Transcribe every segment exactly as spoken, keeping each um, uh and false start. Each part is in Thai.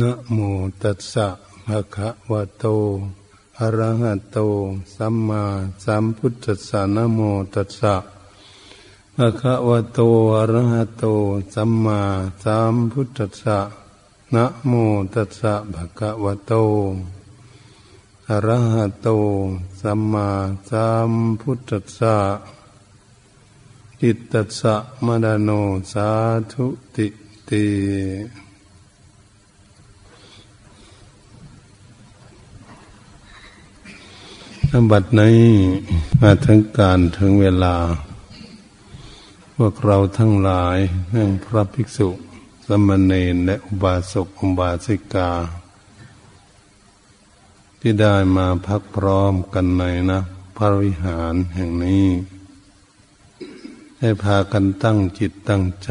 นะโมตัสสะภะคะวะโตอะระหะโตสัมมาสัมพุทธัสสะนะโมตัสสะภะคะวะโตอะระหะโตสัมมาสัมพุทธัสสะนะโมตัสสะภะคะวะโตอะระหะโตสัมมาสัมพุทธัสสะอิตตัสสะมะระโนสาธุติติณ บัดนี้มาถึงการถึงเวลาพวกเราทั้งหลายทั้งพระภิกษุสามเณรและอุบาสกอุบาสิกาที่ได้มาพักพร้อมกันในนะพระวิหารแห่งนี้ให้พากันตั้งจิตตั้งใจ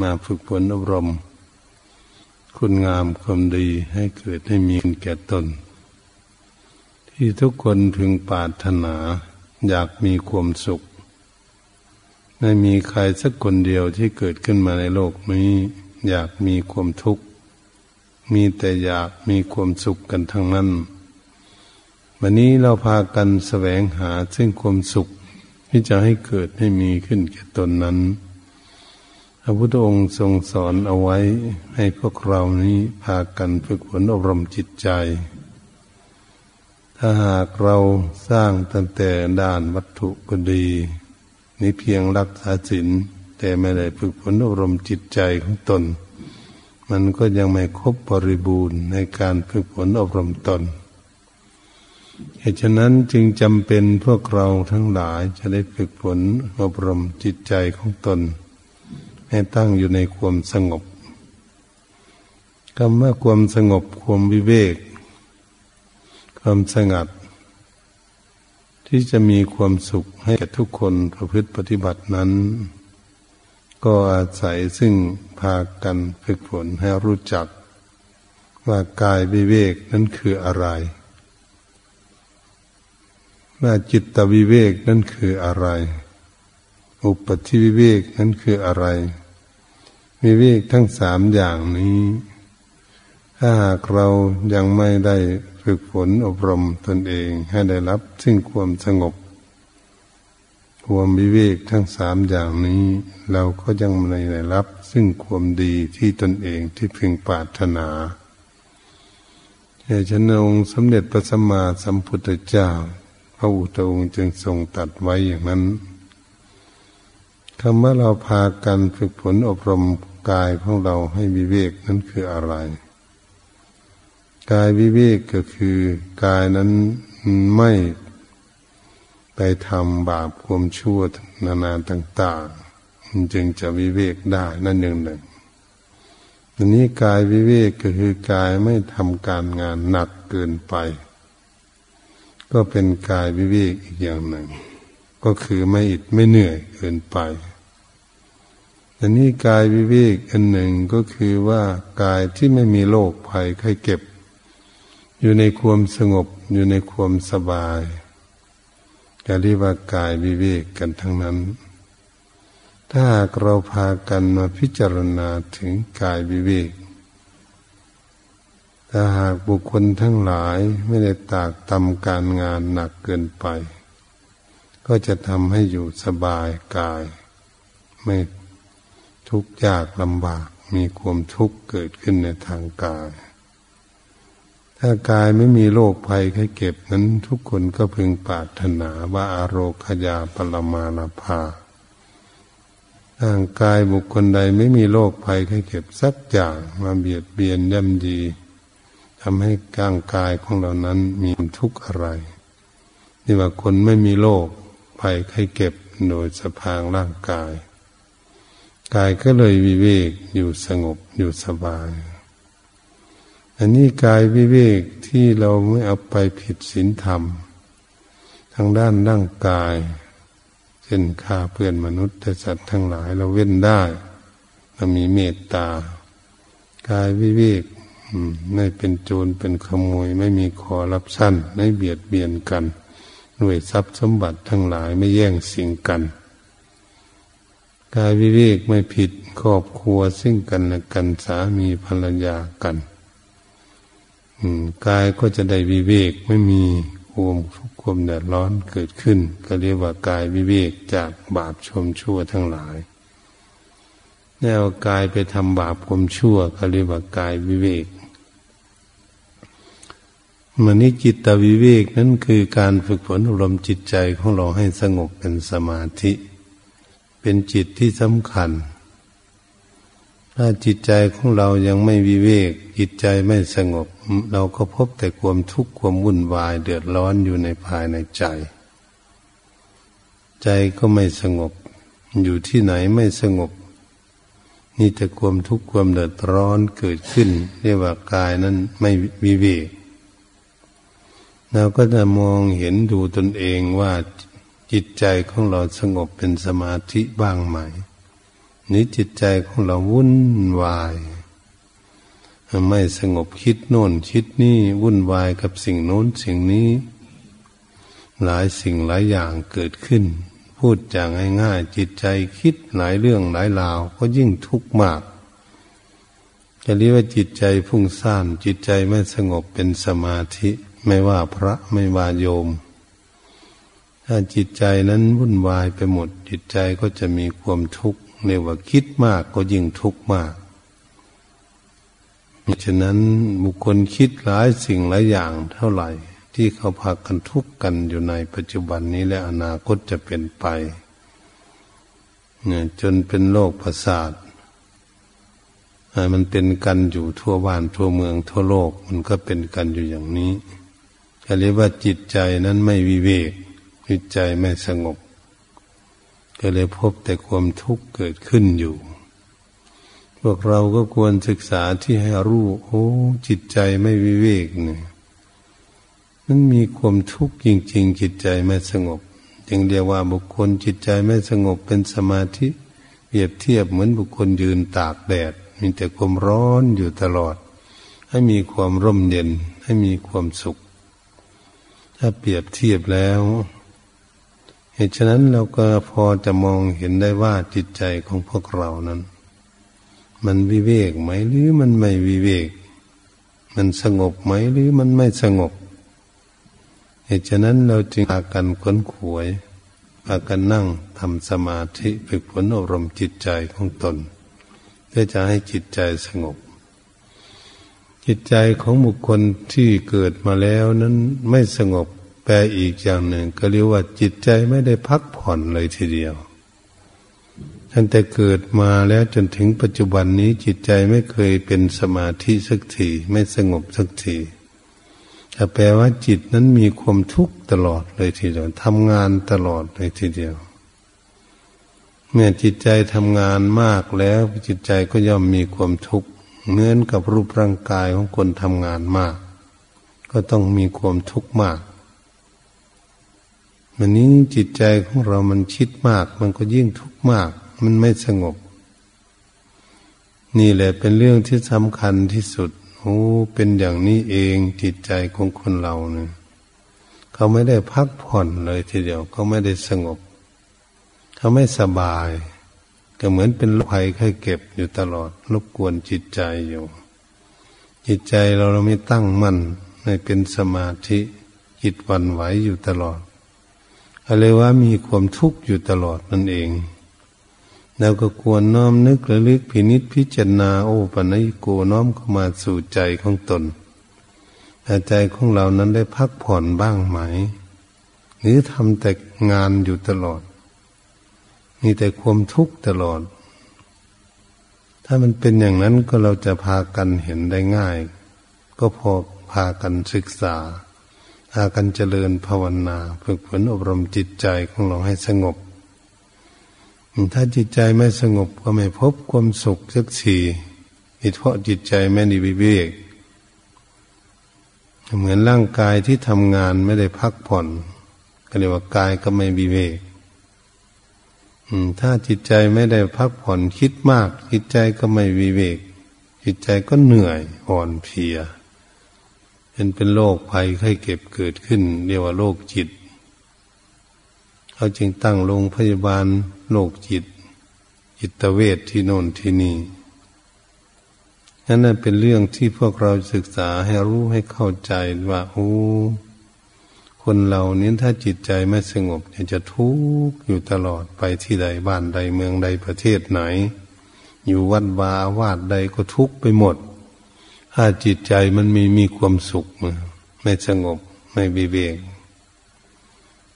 มาฝึกฝนอบรมคุณงามความดีให้เกิดให้มีแก่ตนที่ทุกคนพึงปรารถนาอยากมีความสุขไม่มีใครสักคนเดียวที่เกิดขึ้นมาในโลกนี้อยากมีความทุกข์มีแต่อยากมีความสุขกันทั้งนั้นวันนี้เราพากันแสวงหาซึ่งความสุขที่จะให้เกิดให้มีขึ้นแก่ตนนั้นพระพุทธองค์ทรงสอนเอาไว้ให้พวกเรานี้พากันฝึกฝนอบรมจิตใจถ้าหากเราสร้างตั้งแต่ด้านวัตถุก็ดีนี่เพียงรักษาศีลแต่ไม่ได้ฝึกฝนอบรมจิตใจของตนมันก็ยังไม่ครบบริบูรณ์ในการฝึกฝนอบรมตนเหตุฉะนั้นจึงจำเป็นพวกเราทั้งหลายจะได้ฝึกฝนอบรมจิตใจของตนให้ตั้งอยู่ในความสงบคำว่าความสงบความวิเวกความสงัดที่จะมีความสุขให้กับทุกคนประพฤติปฏิบัตินั้นก็อาศัยซึ่งพากันฝึกฝนให้รู้จักว่ากายวิเวกนั้นคืออะไรว่าจิตตวิเวกนั้นคืออะไรอุปธิวิเวกนั้นคืออะไรวิเวกทั้งสามอย่างนี้ถ้าหากเรายังไม่ได้ฝึกฝนอบรมตนเองให้ได้รับซึ่งความสงบความวิเวกทั้งสามอย่างนี้เราก็ยังไม่ได้รับซึ่งความดีที่ตนเองที่พึงปรารถนาแต่ฉะนั้นองค์สมเด็จพระสัมมาสัมพุทธเจ้าพระพุทธองค์จึงทรงตรัสไว้อย่างนั้นคำว่าเราพากันฝึกฝนอบรมกายของเราให้วิเวกนั้นคืออะไรกายวิเวกก็คือกายนั้นไม่ไปทำบาปความชั่วนานาต่างๆจึงจะวิเวกได้นั่นหนึ่งหนึ่งทีนี้กายวิเวกก็คือกายไม่ทำการงานหนักเกินไปก็เป็นกายวิเวกอีกอย่างหนึ่งก็คือไม่อิดไม่เหนื่อยเกินไปแต่นี่กายวิเวกอันหนึ่งก็คือว่ากายที่ไม่มีโรคภัยไข้เจ็บอยู่ในความสงบอยู่ในความสบายก็เรียกว่ากายวิเวกกันทั้งนั้นถ้าหากเราพากันมาพิจารณาถึงกายวิเวกถ้าหากบุคคลทั้งหลายไม่ได้ตากตำการงานหนักเกินไปก็จะทำให้อยู่สบายกายไม่ทุกข์ยากลำบากมีความทุกข์เกิดขึ้นในทางกายถ้ากายไม่มีโรคภัยไข้เจ็บนั้นทุกคนก็พึงปรารถนาว่าอโรคยาปรมาลาภาร่างกายบุคคลใดไม่มีโรคภัยไข้เจ็บสักอย่างมาเบียดเบียนย่ำยีทำให้ร่างกายของเรานั้นมีทุกข์อะไรนี่ว่าคนไม่มีโรคภัยไข้เจ็บโดยสภาพร่างกายกายก็เลยวิเวกอยู่สงบอยู่สบายอันนี้กายวิเวกที่เราไม่เอาไปผิดศีลธรรมทางด้านร่างกายเช่นฆ่าเพื่อนมนุษย์และสัตว์ทั้งหลายเราเว้นได้เรามีเมตตากายวิเวกไม่เป็นโจรเป็นขโมยไม่มีคอรับสั้นไม่เบียดเบียนกันด้วยทรัพย์สมบัติทั้งหลายไม่แย่งสิ่งกันกายวิเวกไม่ผิดครอบครัวซึ่งกันและกันสามีภรรยากัน กายก็จะได้วิเวกไม่มีความทุกข์ความเดือดร้อนเกิดขึ้นก็เรียกว่ากายวิเวกจากบาปชมชั่วทั้งหลายแนวกายไปทำบาปความชั่วก็เรียกว่ากายวิเวกมันนี้จิตวิเวกนั้นคือการฝึกฝนอบรมจิตใจของเราให้สงบเป็นสมาธิเป็นจิตที่สำคัญถ้าจิตใจของเรายังไม่วิเวกจิตใจไม่สงบเราก็พบแต่ความทุกข์ความวุ่นวายเดือดร้อนอยู่ในภายในใจใจก็ไม่สงบอยู่ที่ไหนไม่สงบนี่แต่ความทุกข์ความเดือดร้อนเกิดขึ้นเรียกว่ากายนั้นไม่วิเวกเราก็จะมองเห็นดูตนเองว่าจิตใจของเราสงบเป็นสมาธิบ้างไหมนี้จิตใจของเราวุ่นวายไม่สงบคิดโน่นคิดนี่วุ่นวายกับสิ่งโน้นสิ่งนี้หลายสิ่งหลายอย่างเกิดขึ้นพูดอย่างง่ายๆจิตใจคิดหลายเรื่องหลายราวก็ยิ่งทุกข์มากจะเรียกว่าจิตใจฟุ้งซ่านจิตใจไม่สงบเป็นสมาธิไม่ว่าพระไม่ว่าโยมถ้าจิตใจนั้นวุ่นวายไปหมดจิตใจก็จะมีความทุกข์เรียกว่าคิดมากก็ยิ่งทุกข์มากเพราะฉะนั้นบุคคลคิดหลายสิ่งหลายอย่างเท่าไหร่ที่เขาพากันทุกข์กันอยู่ในปัจจุบันนี้และอนาคตจะเป็นไปเนี่ยจนเป็นโรคประสาทมันเป็นกันอยู่ทั่วบ้านทั่วเมืองทั่วโลกมันก็เป็นกันอยู่อย่างนี้ก็เรียกว่าจิตใจนั้นไม่วิเวกจิตใจไม่สงบก็เลยพบแต่ความทุกข์เกิดขึ้นอยู่พวกเราก็ควรศึกษาที่ให้รู้โอ้จิตใจไม่วิเวกเนี่ยมันมีความทุกข์จริงๆจิตใจไม่สงบจึงเรียกว่าบุคคลจิตใจไม่สงบเป็นสมาธิเปรียบเทียบเหมือนบุคคลยืนตากแดดมีแต่ความร้อนอยู่ตลอดให้มีความร่มเย็นให้มีความสุขถ้าเปรียบเทียบแล้วเหตุฉะนั้นเราก็พอจะมองเห็นได้ว่าจิตใจของพวกเรานั้นมันวิเวกไหมหรือมันไม่วิเวกมันสงบไหมหรือมันไม่สงบเหตุฉะนั้นเราจึงพากันค้นขวยพากันนั่งทำสมาธิฝึกฝนอบรมจิตใจของตนเพื่อจะให้จิตใจสงบจิตใจของบุคคลที่เกิดมาแล้วนั้นไม่สงบแปลอีกอย่างหนึ่งก็เรียกว่าจิตใจไม่ได้พักผ่อนเลยทีเดียวตั้งแต่เกิดมาแล้วจนถึงปัจจุบันนี้จิตใจไม่เคยเป็นสมาธิสักทีไม่สงบสักทีจะแปลว่าจิตนั้นมีความทุกข์ตลอดเลยทีเดียวทำงานตลอดเลยทีเดียวเมื่อจิตใจทำงานมากแล้วจิตใจก็ย่อมมีความทุกข์เหมือนกับรูปร่างกายของคนทำงานมากก็ต้องมีความทุกข์มากวันนี้จิตใจของเรามันคิดมากมันก็ยิ่งทุกข์มากมันไม่สงบนี่แหละเป็นเรื่องที่สำคัญที่สุดโอ้เป็นอย่างนี้เองจิตใจของคนเราเนี่ยเขาไม่ได้พักผ่อนเลยทีเดียวเขาไม่ได้สงบเขาไม่สบายก็เหมือนเป็นโรคภัยไข้เจ็บอยู่ตลอดรบกวนจิตใจอยู่จิตใจเราเราไม่ตั้งมั่นไม่เป็นสมาธิจิตหวั่นไหวอยู่ตลอดอะไรว่ามีความทุกข์อยู่ตลอดนั่นเองแล้วก็ควรน้อมนึกระลึกพินิจพิจารณาโอปนัยโกน้อมเข้ามาสู่ใจของตนใจของเรานั้นได้พักผ่อนบ้างไหมหรือทำแต่งานอยู่ตลอดมีแต่ความทุกข์ตลอดถ้ามันเป็นอย่างนั้นก็เราจะพากันเห็นได้ง่ายก็พอพากันศึกษาพากันเจริญภาวนาฝึกฝนอบรมจิตใจของเราให้สงบถ้าจิตใจไม่สงบก็ไม่พบความสุขสักทีเพราะจิตใจไม่ได้วิเวกเหมือนร่างกายที่ทำงานไม่ได้พักผ่อนก็เรียกว่ากายก็ไม่วิเวกถ้าจิตใจไม่ได้พักผ่อนคิดมากจิตใจก็ไม่วิเวกจิตใจก็เหนื่อยอ่อนเพลียเป็นเป็นโรคภัยไข้เจ็บเกิดขึ้นเรียกว่าโรคจิตเขาจึงตั้งโรงพยาบาลโรคจิตจิตเวชที่โน่นที่นี่ นั่นเป็นเรื่องที่พวกเราศึกษาให้รู้ให้เข้าใจว่าโอ้คนเรานี้ถ้าจิตใจไม่สงบเนี่ยจะทุกข์อยู่ตลอดไปที่ใดบ้านใดเมืองใดประเทศไหนอยู่วัดวาอาวาสใดก็ทุกข์ไปหมดถ้าจิตใจมันมีมีความสุขไม่สงบไม่วิเวก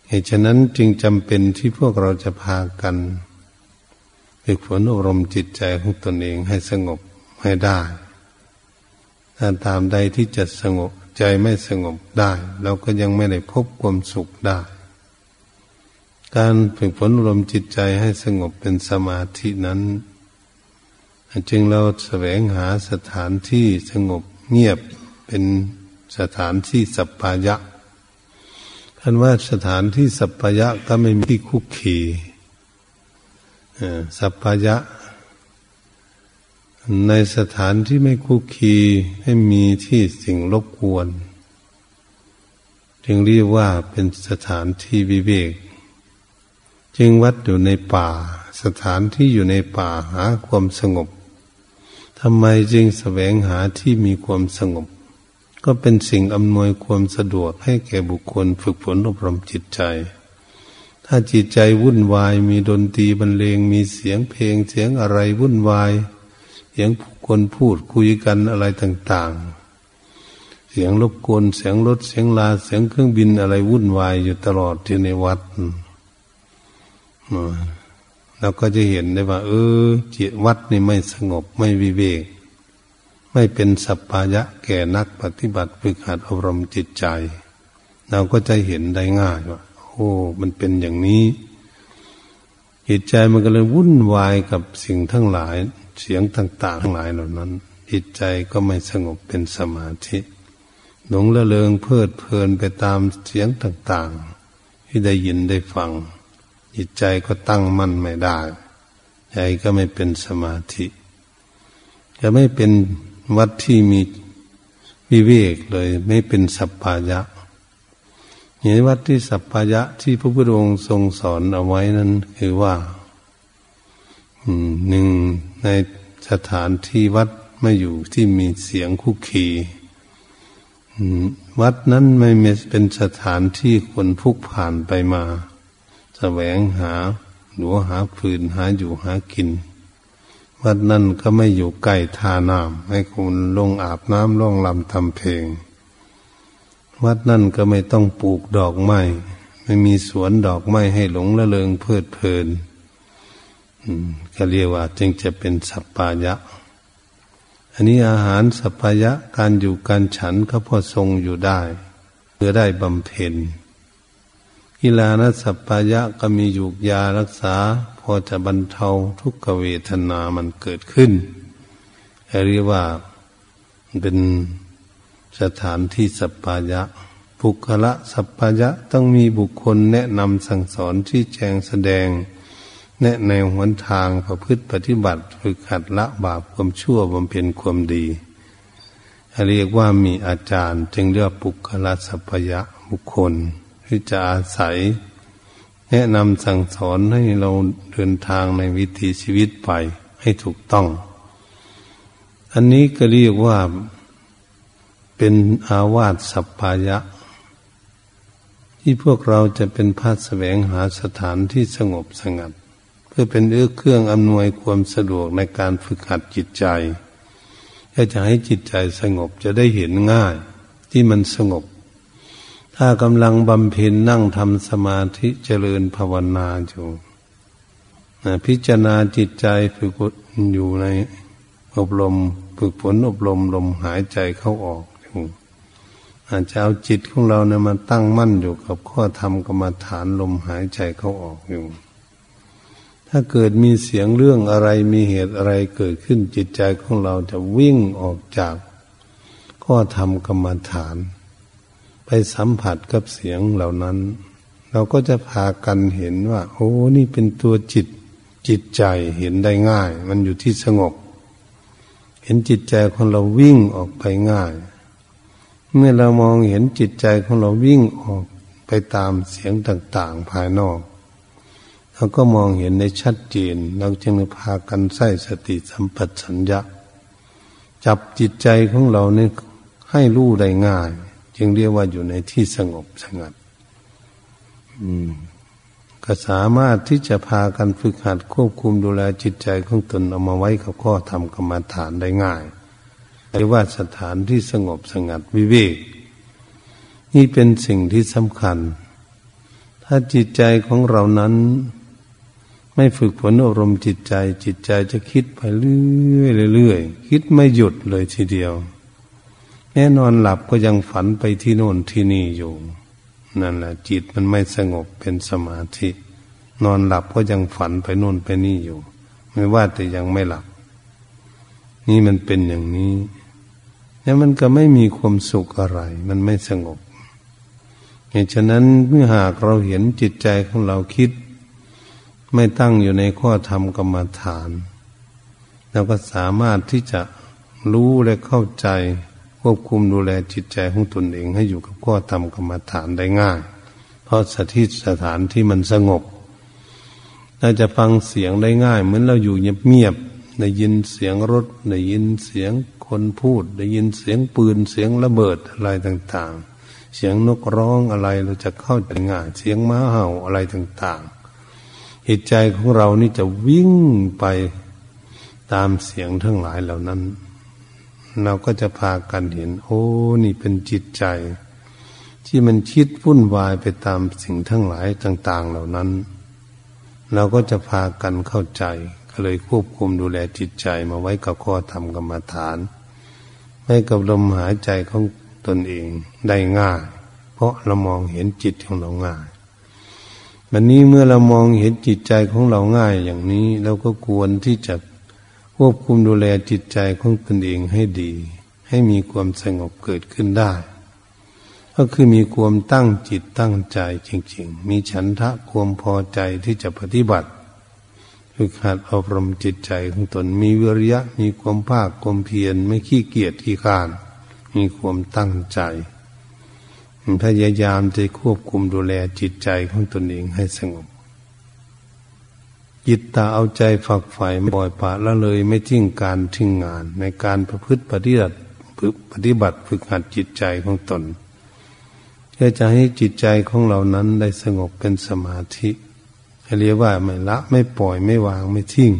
เหตุฉะนั้นจึงจำเป็นที่พวกเราจะพากันฝึกฝนอบรมจิตใจของตนเองให้สงบให้ได้ถ้าตามใดที่จะสงบใจไม่สงบได้เราก็ยังไม่ได้พบความสุขได้การฝึกฝนอบรมจิตใจให้สงบเป็นสมาธินั้นจึงเราแสวงหาสถานที่สงบเงียบเป็นสถานที่สัปปายะท่านว่าสถานที่สัปปายะก็ไม่มีที่คุกคีสัปปายะในสถานที่ไม่คุกคีไม่มีที่สิ่งรบกวนจึงเรียกว่าเป็นสถานที่วิเวกจึงวัดอยู่ในป่าสถานที่อยู่ในป่าหาความสงบทำไมจึงแสวงหาที่มีความสงบก็เป็นสิ่งอำนวยความสะดวกให้แก่บุคคลฝึกฝนอบรมจิตใจถ้าจิตใจวุ่นวายมีดนตรีบรรเลงมีเสียงเพลงเสียงอะไรวุ่นวายเสียงคนพูดคุยกันอะไรต่างๆเสียงรบกวนเสียงรถเสียงลาเสียงเครื่องบินอะไรวุ่นวายอยู่ตลอดที่ในวัดเราก็จะเห็นได้ว่าเออจิตวัดนี่ไม่สงบไม่วิเวกไม่เป็นสัปปายะแก่นักปฏิบัติฝึกหัดอบรมจิตใจเราก็จะเห็นได้ง่ายว่าโอ้มันเป็นอย่างนี้จิตใจมันก็เลยวุ่นวายกับสิ่งทั้งหลายเสียงต่างๆทั้งหลายเหล่านั้นจิตใจก็ไม่สงบเป็นสมาธิหลงละเลงเพลิดเพลินไปตามเสียงต่างๆที่ได้ยินได้ฟังจิตใจก็ตั้งมั่นไม่ได้ใจก็ไม่เป็นสมาธิจะไม่เป็นวัดที่มีวิเวกเลยไม่เป็นสัปปายะในวัดที่สัปปายะที่พระพุทธองค์ทรงสอนเอาไว้นั้นคือว่าหนึ่งในสถานที่วัดไม่อยู่ที่มีเสียงคุกคีวัดนั้นไม่เป็นสถานที่คนพลุกผ่านไปมาแสวงหาหรือหาฟืนหาอยู่หากินวัดนั้นก็ไม่อยู่ใกล้ท่าน้ำให้คนลงอาบน้ำล่องลำทำเพลงวัดนั้นก็ไม่ต้องปลูกดอกไม้ไม่มีสวนดอกไม้ให้หลงละเลงเพลิดเพลินก็เรียกว่าจึงจะเป็นสัปปายะอันนี้อาหารสัปปายะการอยู่การฉันก็พอทรงอยู่ได้เพื่อได้บำเพ็ญกีฬานัสสัปปายะก็มีอยู่ยารักษาพอจะบรรเทาทุกขเวทนามันเกิดขึ้นเรียกว่าเป็นสถานที่สัปปายะปุคละสัปปายะต้องมีบุคคลแนะนำสั่งสอนที่แจงแสดงแนะแนวหนทางประพฤติปฏิบัติฝึกหัดละบาปความชั่วบำเพ็ญความดีเรียกว่ามีอาจารย์จึงเรียกปุคละสัปปายะบุคคลที่จะอาศัยแนะนำสั่งสอนให้เราเดินทางในวิถีชีวิตไปให้ถูกต้องอันนี้ก็เรียกว่าเป็นอาวาสสัปปายะที่พวกเราจะเป็นพาสแสวงหาสถานที่สงบสงัดเพื่อเป็นเอื้อเครื่องอำนวยความสะดวกในการฝึกหัดจิตใจถ้าจะให้จิตใจสงบจะได้เห็นง่ายที่มันสงบถ้ากำลังบำเพ็ญ น, นั่งทำสมาธิเจริญภาวนาอยู่พิจารณาจิตใจฝึกอยู่ในอบรมฝึกฝนอบรมลมหายใจเข้าออกอยู่อาจจะเอาจิตของเราเนี่ยมาตั้งมั่นอยู่กับข้อธรรมกรรมฐานลมหายใจเข้าออกอยู่ถ้าเกิดมีเสียงเรื่องอะไรมีเหตุอะไรเกิดขึ้นจิตใจของเราจะวิ่งออกจากข้อธรรมกรรมฐานไปสัมผัสกับเสียงเหล่านั้นเราก็จะพากันเห็นว่าโอ้นี่เป็นตัวจิตจิตใจเห็นได้ง่ายมันอยู่ที่สงบเห็นจิตใจของเราวิ่งออกไปง่ายเมื่อเรามองเห็นจิตใจของเราวิ่งออกไปตามเสียงต่างๆภายนอกเราก็มองเห็นได้ชัดเจนเราจึงพากันใช้สติสัมปชัญญะจ จับจิตใจของเราเนี่ยให้รู้ได้ง่ายจึงเรียกว่าอยู่ในที่สงบสงัดอืมก็สามารถที่จะพากันฝึกหัดควบคุมดูแลจิตใจของตนเอามาไว้กับข้อธรรมกรรมฐานได้ง่ายเรียกว่าสถานที่สงบสงัดวิเวกนี่เป็นสิ่งที่สำคัญถ้าจิตใจของเรานั้นไม่ฝึกฝนอบรมจิตใจจิตใจจะคิดไปเรื่อยเรื่อยคิดไม่หยุดเลยทีเดียวแน่นอนหลับก็ยังฝันไปที่โน่นที่นี่อยู่นั่นแหละจิตมันไม่สงบเป็นสมาธินอนหลับก็ยังฝันไปโน่นไปนี่อยู่ไม่ว่าแต่ยังไม่หลับนี่มันเป็นอย่างนี้แล้วมันก็ไม่มีความสุขอะไรมันไม่สงบเหตุฉะนั้นเมื่อหากเราเห็นจิตใจของเราคิดไม่ตั้งอยู่ในข้อธรรมกรรมฐานเราก็สามารถที่จะรู้และเข้าใจควบคุมดูแลจิตใจของตนเองให้อยู่กับข้อธรรมกรรมฐานได้ง่ายเพราะสถิตสถานที่มันสงบเราจะฟังเสียงได้ง่ายเหมือนเราอยู่เงียบๆได้ยินเสียงรถได้ยินเสียงคนพูดได้ยินเสียงปืนเสียงระเบิดอะไรต่างๆเสียงนกร้องอะไรเราจะเข้าใจง่ายเสียงม้าเห่าอะไรต่างๆจิตใจของเรานี่จะวิ่งไปตามเสียงทั้งหลายเหล่านั้นเราก็จะพากันเห็นโอ้นี่เป็นจิตใจที่มันคิดวุ่นวายไปตามสิ่งทั้งหลายต่างๆเหล่านั้นเราก็จะพากันเข้าใจก็เลยควบคุมดูแลจิตใจมาไว้กับข้อธรรมกรรมฐานให้กับลมหายใจของตนเองได้ง่ายเพราะเรามองเห็นจิตของเราง่ายวันนี้เมื่อเรามองเห็นจิตใจของเราง่ายอย่างนี้เราก็ควรที่จะควบคุมดูแลจิตใจของตนเองให้ดีให้มีความสงบเกิดขึ้นได้ก็คือมีความตั้งจิตตั้งใจจริงๆมีฉันทะความพอใจที่จะปฏิบัติฝึกหัดอบรมจิตใจของตนมีวิริยะมีความภาคความเพียรไม่ขี้เกียจขี้คร้านมีความตั้งใจพยายามจะควบคุมดูแลจิตใจของตนเองให้สงบจิตตาเอาใจฝักใฝ่ไม่ปล่อยปละละเลยไม่ทิ้งการทิ้งงานในการประพฤติปฏิบัติปฏิบัติฝึกหัดจิตใจของตนเพื่อจะให้จิตใจของเรานั้นได้สงบเป็นสมาธิเรียกว่าไม่ละไม่ปล่อยไม่วางไม่ทิ้ง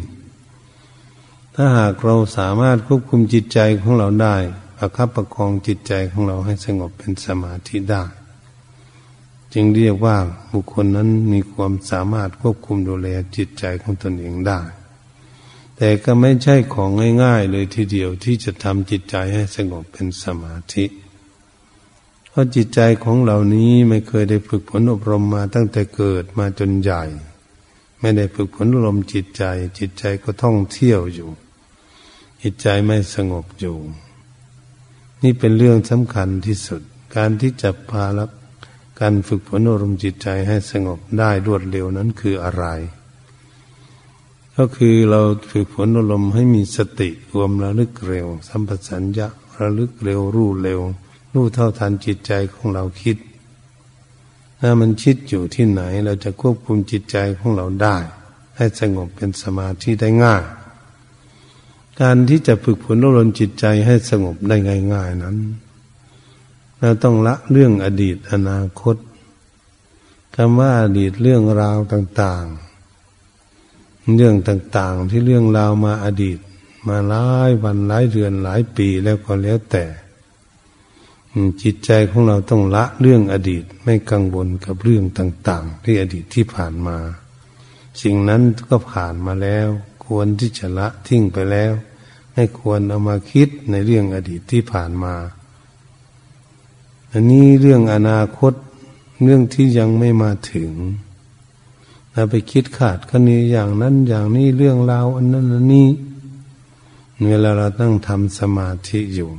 ถ้าหากเราสามารถควบคุมจิตใจของเราได้ประคับประคองจิตใจของเราให้สงบเป็นสมาธิได้จึงเรียกว่าบุคคลนั้นมีความสามารถควบคุมดูแลจิตใจของตนเองได้แต่ก็ไม่ใช่ของง่ายๆเลยทีเดียวที่จะทำจิตใจให้สงบเป็นสมาธิเพราะจิตใจของเหล่านี้ไม่เคยได้ฝึกฝนอบรมมาตั้งแต่เกิดมาจนใหญ่ไม่ได้ฝึกฝนอบรมจิตใจจิตใจก็ท่องเที่ยวอยู่จิตใจไม่สงบอยู่นี่เป็นเรื่องสำคัญที่สุดการที่จะพาละการฝึกฝนอบรมจิตใจให้สงบได้รวดเร็วนั้นคืออะไรก็คือเราฝึกฝนอบรมให้มีสติรวมระลึกเร็วสัมปชัญญะระลึกเร็วรู้เร็วรู้เท่าทันจิตใจของเราคิดถ้ามันคิดอยู่ที่ไหนเราจะควบคุมจิตใจของเราได้ให้สงบเป็นสมาธิได้ง่ายการที่จะฝึกฝนอบรมจิตใจให้สงบได้ง่ายๆนั้นเราต้องละเรื่องอดีตอนาคตคำว่าอดีตเรื่องราวต่างๆเรื่องต่างๆที่เรื่องราวมาอดีตมาหลายวันหลายเดือนหลายปีแล้วก็แล้วแต่จิตใจของเราต้องละเรื่องอดีตไม่กังวลกับเรื่องต่างๆที่อดีตที่ผ่านมาสิ่งนั้นก็ผ่านมาแล้วควรที่จะละทิ้งไปแล้วไม่ควรเอามาคิดในเรื่องอดีตที่ผ่านมาอันนี้เรื่องอนาคตเรื่องที่ยังไม่มาถึงเราไปคิดขาดคะเนอย่างนั้นอย่างนี้เรื่องราวอันนั้นอันนี้เวลาเราตั้งทำสมาธิอยู่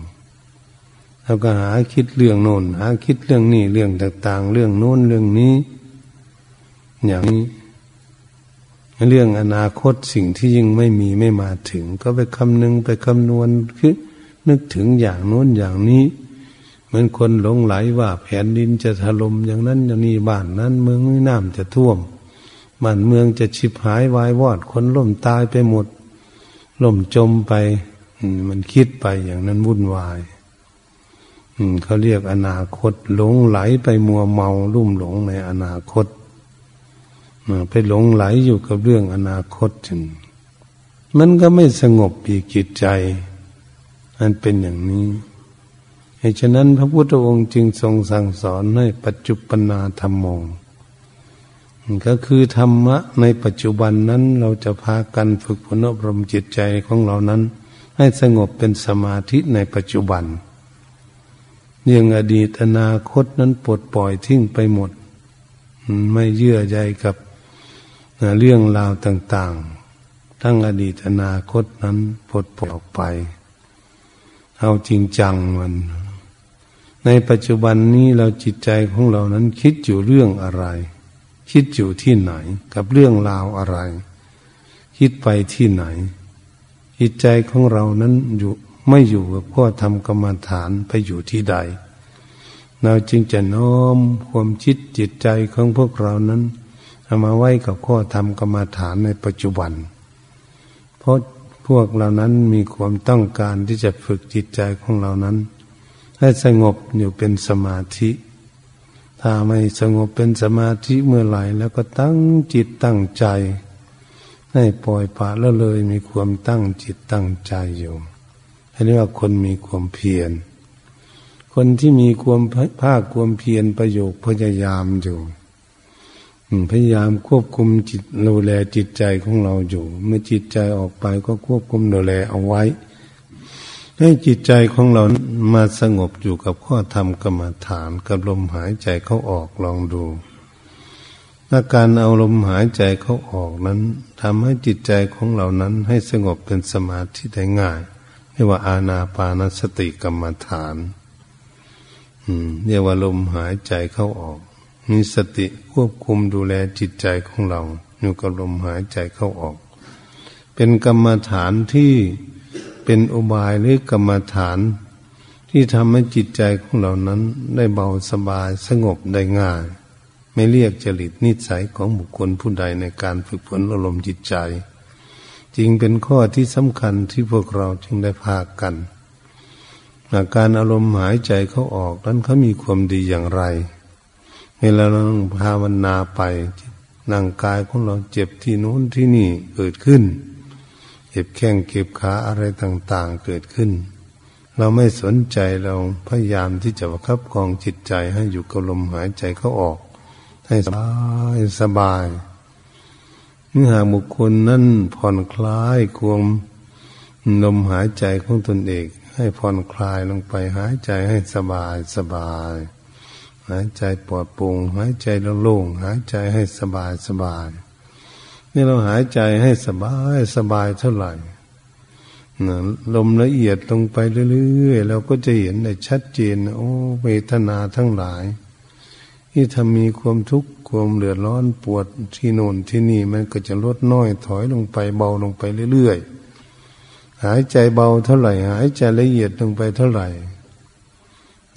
เราก็หาคิดเรื่องโน่นหาคิดเรื่องนี้เรื่องต่างๆเรื่องโน้นเรื่องนี้อย่างนี้เรื่องอนาคตสิ่งที่ยังไม่มีไม่มาถึงก็ไปคำนึงไปคำนวณคือนึกถึงอย่างโน้นอย่างนี้เหมือนคนหลงไหลว่าแผ่นดินจะถล่มอย่างนั้นอย่างนี้บ้านนั้นเมืองนี้น้ำจะท่วมบ้านเมืองจะฉิบหายวายวอดคนล้มตายไปหมดล้มจมไป มันคิดไปอย่างนั้นวุ่นวายเขาเรียกอนาคตหลงไหลไปมัวเมาลุ่มหลงในอนาคตไปหลงไหลอยู่กับเรื่องอนาคตจนมันก็ไม่สงบปีกิจใจอันเป็นอย่างนี้เหตุฉะนั้นพระพุทธองค์จึงทรงสั่งสอนให้ปัจจุปนาธรรมโมก็คือธรรมะในปัจจุบันนั้นเราจะพากันฝึกพนอบรมจิตใจของเรานั้นให้สงบเป็นสมาธิในปัจจุบันเรื่องอดีตอนาคตนั้นปลดปล่อยทิ้งไปหมดไม่เยื่อใยกับเรื่องราวต่างๆทั้งอดีตอนาคตนั้นปลดปล่อยออกไปเอาจริงจังมันในปัจจุบันนี้เราจิตใจของเรานั้นคิดอยู่เรื่องอะไรคิดอยู่ที่ไหนกับเรื่องราวอะไรคิดไปที่ไหนจิตใจของเรานั้นอยู่ไม่อยู่กับข้อธรรมกรรมฐานไปอยู่ที่ใดเราจึงจะน้อมความคิดจิตใจของพวกเรานั้นเอามาไว้กับข้อธรรมกรรมฐานในปัจจุบันเพราะพวกเรานั้นมีความต้องการที่จะฝึกจิตใจของเรานั้นให้สงบอยู่เป็นสมาธิถ้าไม่สงบเป็นสมาธิเมื่อไหร่แล้วก็ตั้งจิตตั้งใจให้ปล่อยปละละเลยมีความตั้งจิตตั้งใจอยู่ให้เรียกว่าคนมีความเพียรคนที่มีความภาคความเพียรประโยคพยายามอยู่พยายามควบคุมจิตดูแลจิตใจของเราอยู่เมื่อจิตใจออกไปก็ควบคุมดูแลเอาไว้ให้จิตใจของเรามาสงบอยู่กับข้อธรรมกรรมฐานกับลมหายใจเข้าออกลองดูและการเอาลมหายใจเข้าออกนั้นทำให้จิตใจของเรานั้นให้สงบเป็นสมาธิได้ง่ายเรียกว่าอานาปานสติกรรมฐานเรียกว่าลมหายใจเข้าออกมีสติควบคุมดูแลจิตใจของเราอยู่กับลมหายใจเข้าออกเป็นกรรมฐานที่เป็นอบายหรือกรรมฐานที่ทำให้จิตใจของเรานั้นได้เบาสบายสงบได้ง่ายไม่เรียกจริตนิสัยของบุคคลผู้ใดในการฝึกฝนอารมณ์จิตใจจึงเป็นข้อที่สำคัญที่พวกเราจึงได้พากันการอารมณ์หายใจเข้าออกนั้นเขามีความดีอย่างไรเวลาเราภาวนาไปร่างกายของเราเจ็บที่โน้นที่นี่เกิดขึ้นเจ็บแข้งเจ็บขาอะไรต่างๆเกิดขึ้นเราไม่สนใจเราพยายามที่จะประคับประคองจิตใจให้อยู่กับลมหายใจเข้าออกให้สบายสบายนี่หากบุคคลนั้นผ่อนคลายความลมหายใจของตนเองให้ผ่อนคลายลงไปหายใจให้สบายสบายหายใจปลอดโปร่งหายใจโล่งหายใจให้สบายสบายนี่เราหายใจให้สบายสบายเท่าไหร่ลมละเอียดลงไปเรื่อยๆเราก็จะเห็นได้ชัดเจนโอ้เวทนาทั้งหลายที่ทำมีความทุกข์ความเดือดร้อนปวดที่โน่นที่นี่มันก็จะลดน้อยถอยลงไปเบาลงไปเรื่อยๆหายใจเบาเท่าไหร่หายใจละเอียดลงไปเท่าไหร่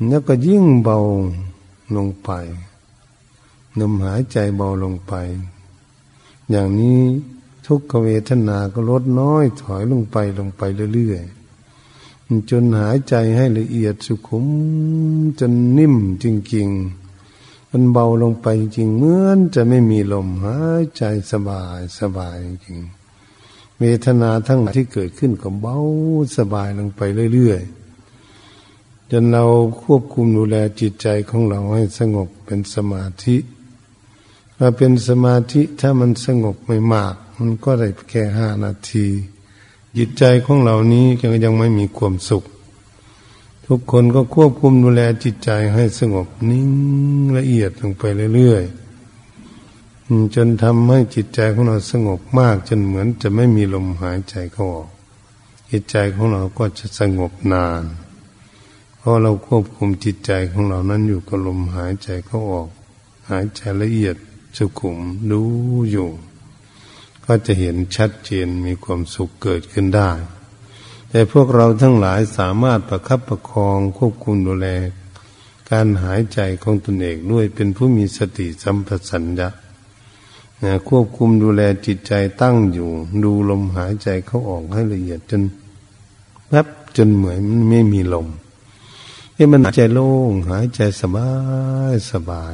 แล้วก็ยิ่งเบาลงไปลมหายใจเบาลงไปอย่างนี้ทุกขเวทนาก็ลดน้อยถอยลงไปลงไปเรื่อยๆจนหายใจให้ละเอียดสุขุมจนนิ่มจริงๆมันเบาลงไปจริงเหมือนจะไม่มีลมหายใจสบายสบายจริงเวทนาทั้งหลายที่เกิดขึ้นก็เบาสบายลงไปเรื่อยๆจนเราควบคุมดูแลจิตใจของเราให้สงบเป็นสมาธิถ้าเป็นสมาธิถ้ามันสงบไม่มากมันก็ได้แค่ห้านาทีจิตใจของเรานี้ยังยังไม่มีความสุขทุกคนก็ควบคุมดูแลจิตใจให้สงบนิ่งละเอียดลงไปเรื่อยๆจนทำให้จิตใจของเราสงบมากจนเหมือนจะไม่มีลมหายใจเข้าออกจิตใจของเราก็จะสงบนานเพราะเราควบคุมจิตใจของเรานั้นอยู่กับลมหายใจเข้าออกหายใจละเอียดสุขุมดูอยู่ก็จะเห็นชัดเจนมีความสุขเกิดขึ้นได้แต่พวกเราทั้งหลายสามารถประคับประคองควบคุมดูแลการหายใจของตนเองด้วยเป็นผู้มีสติสัมปชัญญะควบคุมดูแลจิตใจตั้งอยู่ดูลมหายใจเข้าออกให้ละเอียดจน แวบจนเหมือนไม่มีลมนี่มันหายใจโล่งหายใจสบายสบาย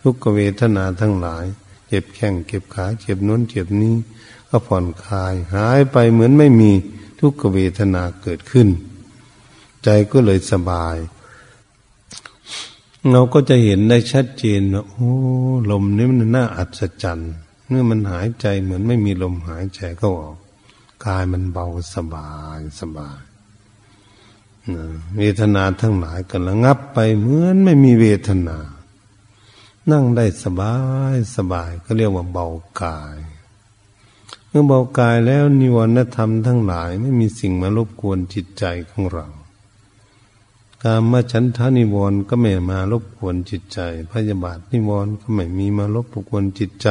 ทุกขเวทนาทั้งหลายเจ็บแข้งเจ็บขาเจ็บนู้นเจ็บนี้ก็ผ่อนคลายหายไปเหมือนไม่มีทุกขเวทนาเกิดขึ้นใจก็เลยสบายเราก็จะเห็นได้ชัดเจนว่าโอ้ลมนี่มันน่าอัศจรรย์เมื่อมันหายใจเหมือนไม่มีลมหายใจเข้าออกกายมันเบาสบายสบายเวทนาทั้งหลายก็ระงับไปเหมือนไม่มีเวทนานั่งได้สบายสบายก็เรียกว่าเบากายเมื่อเบากายแล้วนิวรณธรรมทั้งหลายไม่มีสิ่งมารบกวนจิตใจของเรากามฉันทะนิวรณ์ก็ไม่มารบกวนจิตใจพยาบาทนิวรณ์ก็ไม่มีมารบกวนจิตใจ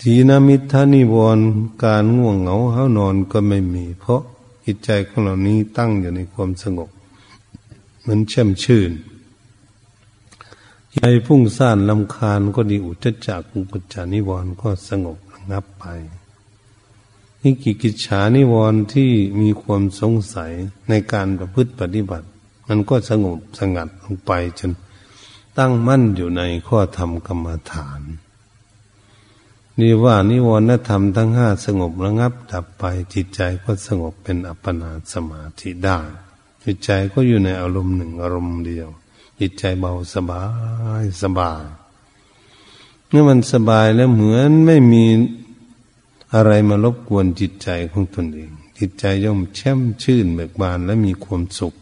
ทีนามิทานิวรณ์การง่วงเหงาเฮานอนก็ไม่มีเพราะจิตใจของเรานี้ตั้งอยู่ในความสงบมันแช่มชื่นใจพุ่งซ่านรำคาญก็ดีอุจจาระกุกุจจานิวรณ์ก็สงบระงับไปนิกิกิจฉานิวรณ์ที่มีความสงสัยในการประพฤติปฏิบัติมันก็สงบสงัดลงไปจนตั้งมั่นอยู่ในข้อธรรมกรรมฐานนี่ว่านิวรณธรรมทั้งห้าสงบระงับดับไปจิตใจก็สงบเป็นอัปปนาสมาธิได้จิตใจก็อยู่ในอารมณ์หนึ่งอารมณ์เดียวจิตใจเบาสบายสบายเมื่อมันสบายแล้วเหมือนไม่มีอะไรมารบกวนจิตใจของตนเองจิตใจย่อมแช่มชื่นเบิกบานและมีความสุข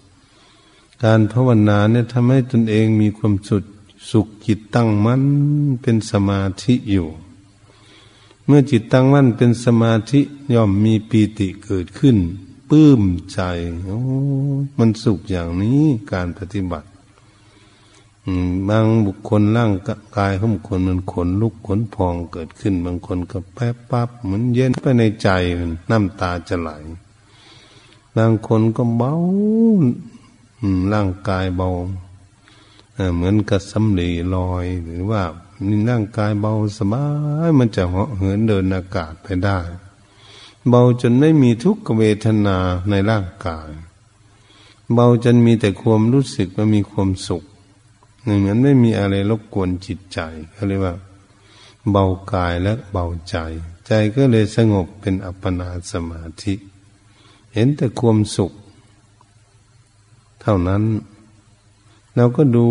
การภาวนาเนี่ยทำให้ตนเองมีความสุขสุขจิตตั้งมั่นเป็นสมาธิอยู่เมื่อจิตตั้งมั่นเป็นสมาธิย่อมมีปีติเกิดขึ้นปลื้มใจโอ้มันสุขอย่างนี้การปฏิบัติบางบุคคลร่างกายของบุคคลมันขนลุกขนพองเกิดขึ้นบางคนก็แป๊บปั๊บเหมือนเย็นไปในใจน้ำตาจะไหลบางคนก็เบาร่างกายเบาเหมือนกับสำลีลอยหรือว่าร่างกายเบาสบายมันจะเหาะเหินเดินอากาศไปได้เบาจนไม่มีทุกขเวทนาในร่างกายเบาจนมีแต่ความรู้สึกว่ามีความสุขเหมือนไม่มีอะไรรบกวนจิตใจเขาเรียกว่าเบากายและเบาใจใจก็เลยสงบเป็นอัปปนาสมาธิเห็นแต่ความสุขเท่านั้นเราก็ดู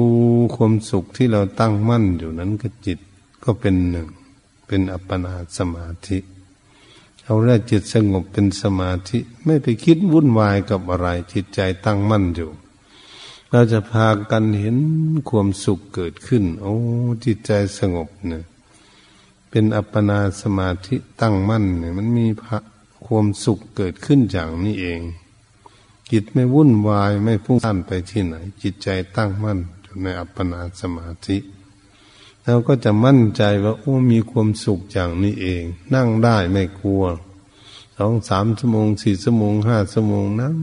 ความสุขที่เราตั้งมั่นอยู่นั้นกับจิตก็เป็นหนึ่งเป็นอัปปนาสมาธิเอาแรกจิตสงบเป็นสมาธิไม่ไปคิดวุ่นวายกับอะไรจิตใจตั้งมั่นอยู่เราจะพากันเห็นความสุขเกิดขึ้นโอ้จิตใจสงบเนี่ยเป็นอัปปนาสมาธิตั้งมั่นเนี่ยมันมีความสุขเกิดขึ้นอย่างนี้เองจิตไม่วุ่นวายไม่พุ่งซ่านไปที่ไหนจิตใจตั้งมั่นอยู่ในอัปปนาสมาธิเราก็จะมั่นใจว่าโอ้มีความสุขอย่างนี้เองนั่งได้ไม่กลัวสองสามชั่วโมงสี่ชั่วโมงห้าชั่วโมงนั่ง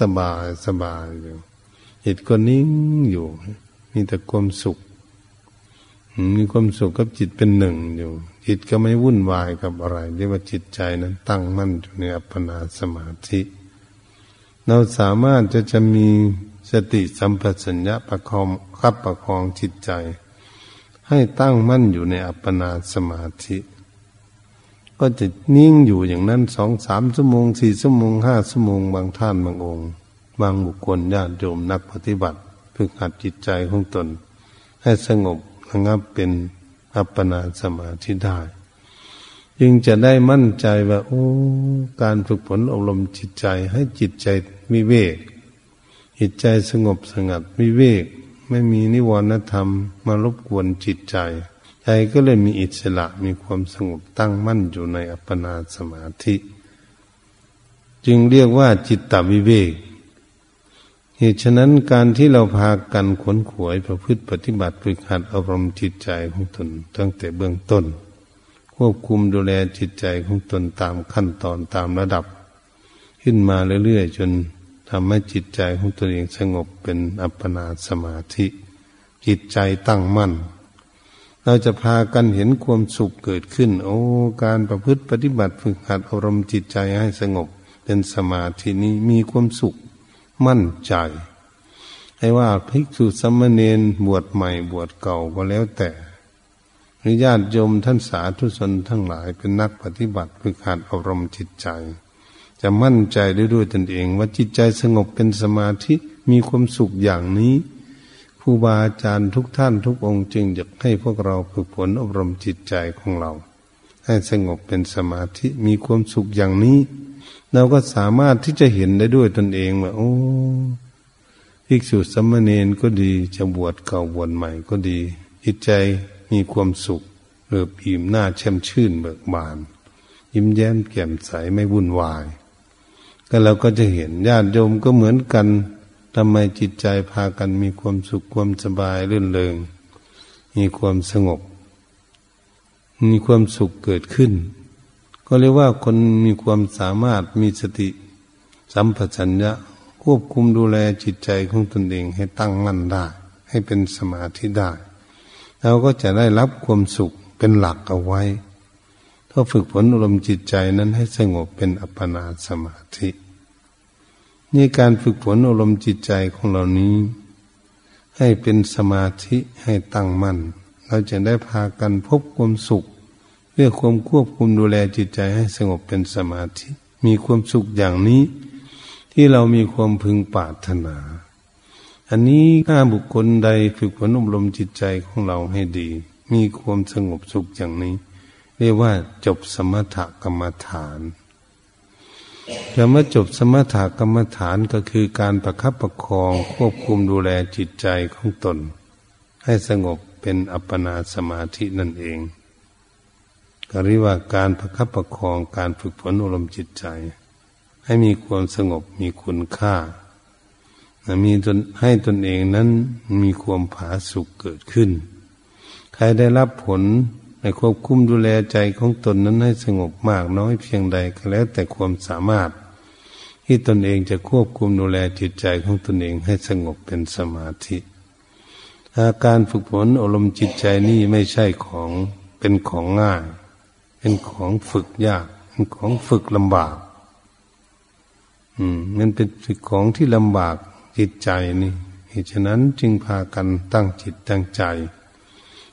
สบายสบายอยู่จิตก็นิ่งอยู่มีแต่ความสุขมีความสุขกับจิตเป็นหนึ่งอยู่จิตก็ไม่วุ่นวายกับอะไรเรียกว่าจิตใจนั้นตั้งมั่นอยู่ในอัปปนาสมาธิเราสามารถจะจะมีสติสัมปชัญญะประคองคับประคองจิตใจให้ตั้งมั่นอยู่ในอัปปนาสมาธิก็จะนิ่งอยู่อย่างนั้น สองถึงสาม ชั่วโมง สี่ ชั่วโมง ห้า ชั่วโมงบางท่านบางองค์บางบุคคลญาติโยมนักปฏิบัติฝึกหัดจิตใจของตนให้สงบระงับเป็นอัปปนาสมาธิได้จึงจะได้มั่นใจว่าโอ้การฝึกฝนอบรมจิตใจให้จิตใจวิเวกจิตใจสงบสงัดวิเวกไม่มีนิวรณธรรมมารบกวนจิตใจใจก็เลยมีอิสระมีความสงบตั้งมั่นอยู่ในอัปปนาสมาธิจึงเรียกว่าจิตตวิเวกเหตุฉะนั้นการที่เราพากันขวนขวยประพฤติปฏิบัติฝึกหัดอบรมจิตใจของตนตั้งแต่เบื้องต้นควบคุมดูแลจิตใจของตนตามขั้นตอนตามระดับขึ้นมาเรื่อยๆจนทำให้จิตใจของตนเองสงบเป็นอัปปนาสมาธิจิตใจตั้งมั่นเราจะพากันเห็นความสุขเกิดขึ้นโอ้การประพฤติปฏิบัติฝึกหัดอบรมจิตใจให้สงบ เป็นสมาธินี้มีความสุขมั่นใจให้ว่าภิกษุสามเณรบวชใหม่บวชเก่าก็แล้วแต่หรือญาติโยมท่านสาธุชนทั้งหลายเป็นนักปฏิบัติฝึกหัดอบรมจิตใจจะมั่นใจได้ด้วยตนเองว่าจิตใจสงบเป็นสมาธิมีความสุขอย่างนี้ครูบาอาจารย์ทุกท่านทุกองค์จึงอยากให้พวกเราฝึกฝนอบรมจิตใจของเราให้สงบเป็นสมาธิมีความสุขอย่างนี้เราก็สามารถที่จะเห็นได้ด้วยตนเองว่าโอ้ภิกษุสามเณรก็ดีจะบวชเก่าบวชใหม่ก็ดีจิตใจมีความสุขเอิบอิ่มหน้าแช่มชื่นเบิกบานยิ้มแย้มแจ่มใสไม่วุ่นวายก็เราก็จะเห็นญาติโยมก็เหมือนกันทำไมจิตใจพากันมีความสุขความสบายรื่นเริงมีความสงบมีความสุขเกิดขึ้นก็เรียกว่าคนมีความสามารถมีสติสัมปชัญญะควบคุมดูแลจิตใจของตนเองให้ตั้งมั่นได้ให้เป็นสมาธิได้เราก็จะได้รับความสุขเป็นหลักเอาไว้ถ้าฝึกฝนอารมณ์จิตใจนั้นให้สงบเป็นอัปปนาสมาธินี่การฝึกฝนอารมณ์จิตใจของเรานี้ให้เป็นสมาธิให้ตั้งมั่นเราจะได้พากันพบความสุขเพื่อความควบคุมดูแลจิตใจให้สงบเป็นสมาธิมีความสุขอย่างนี้ที่เรามีความพึงปรารถนาอันนี้ถ้าบุคคลใดฝึกฝนอบรมจิตใจของเราให้ดีมีความสงบสุขอย่างนี้เรียกว่าจบสมถกรรมฐานแต่เมื่อจบสมถกรรมฐานก็คือการประคับประคองควบคุมดูแลจิตใจของตนให้สงบเป็นอัปปนาสมาธินั่นเองก็เรียกว่าการประคับประคองการฝึกฝนอบรมจิตใจให้มีความสงบมีคุณค่ามีตนให้ตนเองนั้นมีความผาสุกเกิดขึ้นใครได้รับผลในควบคุมดูแลใจของตนนั้นให้สงบมากน้อยเพียงใดก็แล้วแต่ความสามารถที่ตนเองจะควบคุมดูแลจิตใจของตนเองให้สงบเป็นสมาธิอาการฝึกฝนอารมณ์จิตใจนี่ไม่ใช่ของเป็นของง่ายเป็นของฝึกยากเป็นของฝึกลำบากอืมมันเป็นของที่ลำบากจิตใจนี่เหตุฉะนั้นจึงพากันตั้งจิตตั้งใจ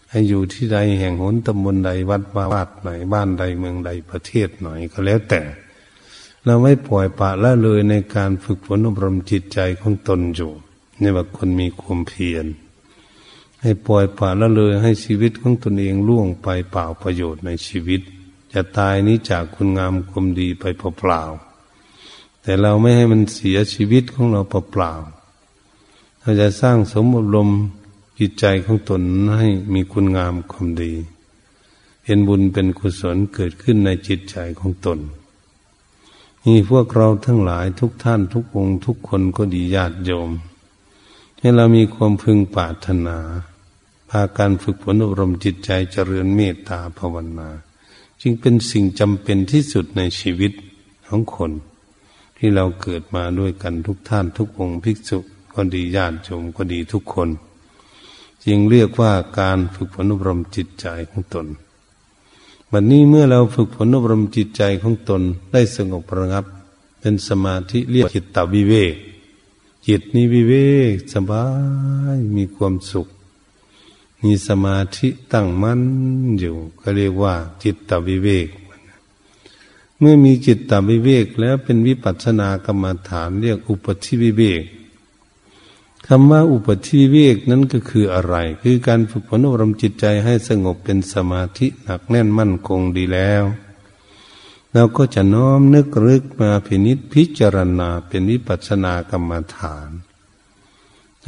ให้อยู่ที่ใดแห่งหนตำบลใดวัดวาดไหนบ้านใดเมืองใดประเทศไหนก็แล้วแต่เราไม่ปล่อยปละละเลยในการฝึกฝนอบรมจิตใจของตนอยู่นี่ว่าคนมีความเพียรให้ปล่อยปละละเลยให้ชีวิตของตนเองล่วงไปเปล่าประโยชน์ในชีวิตจะตายนี้จากคุณงามความดีไปเปล่าๆแต่เราไม่ให้มันเสียชีวิตของเราเปล่าๆเราจะสร้างสมอบรมจิตใจของตนให้มีคุณงามความดีเป็นบุญเป็นกุศลเกิดขึ้นในจิตใจของตนนี่พวกเราทั้งหลายทุกท่านทุกองค์ทุกคนก็ดีญาติโยมให้เรามีความพึงปรารถนาพาการฝึกฝนอบรมจิตใจเจริญเมตตาภาวนาจึงเป็นสิ่งจำเป็นที่สุดในชีวิตของคนที่เราเกิดมาด้วยกันทุกท่านทุกองค์ภิกษุก็ดีญาติโยมก็ดีทุกคนจึงเรียกว่าการฝึกฝนอบรมจิตใจของตนวันนี้เมื่อเราฝึกฝนอบรมจิตใจของตนได้สงบระงับเป็นสมาธิเรียกจิตตวิเวกจิตนี้วิเวกสบายมีความสุขมีสมาธิตั้งมั่นอยู่ก็เรียกว่าจิตตวิเวกเมื่อมีจิตตวิเวกแล้วเป็นวิปัสสนากรรมฐานเรียกอุปธิวิเวกคำว่าอุปธิวิเวกนั้นก็คืออะไรคือการฝึกฝนอบรมจิตใจให้สงบเป็นสมาธิหนักแน่นมั่นคงดีแล้วเราก็จะน้อมนึกรึกมาพินิจพิจารณาเป็นวิปัสสนากรรมฐาน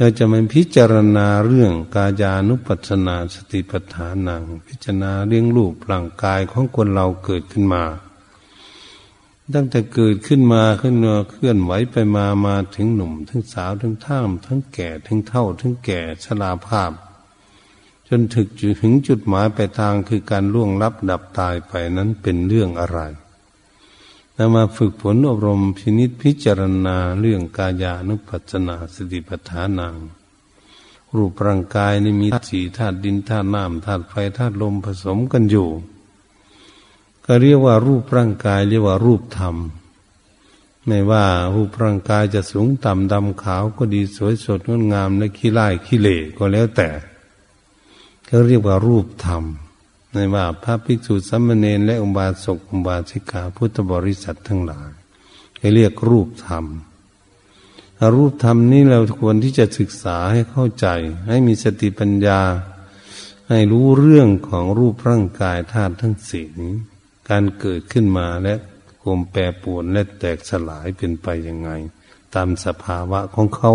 เราจะมาพิจารณาเรื่องกายานุปัสสนาสติปัฏฐานังพิจารณาเรื่องรูปร่างกายของคนเราเกิดขึ้นมาตั้งแต่เกิดขึ้นมาขึ้นมาเคลื่อนไหวไปมามาถึงหนุ่มถึงสาวถึงท่ามทั้งแก่ถึงเฒ่าถึงแก่ชราภาพจนถึงถึงจุดหมายปลายทางคือการล่วงลับดับตายไปนั้นเป็นเรื่องอะไรนำมาฝึกฝนอบรมพินิจพิจารณาเรื่องกายานุปัสสนาสติปัฏฐานังรูปร่างกายนี้มีธาตุสี่ธาตุดินธาตุน้ำธาตุไฟธาตุลมผสมกันอยู่ก็เรียกว่ารูปร่างกายเรียกว่ารูปธรรม ไม่ว่ารูปร่างกายจะสูงต่ำดำขาวก็ดีสวยสดงดงามและขี้ร่ายขี้เหร่ก็แล้วแต่ก็เรียกว่ารูปธรรมในว่าพระภิกษุสามเณรและอุบาสกอุบาสิกาพุทธบริษัททั้งหลายเขาเรียกรูปธรรมรูปธรรมนี้เราควรที่จะศึกษาให้เข้าใจให้มีสติปัญญาให้รู้เรื่องของรูปร่างกายธาตุทั้งสี่นี้การเกิดขึ้นมาและความแปรปรวนและแตกสลายเป็นไปยังไงตามสภาวะของเขา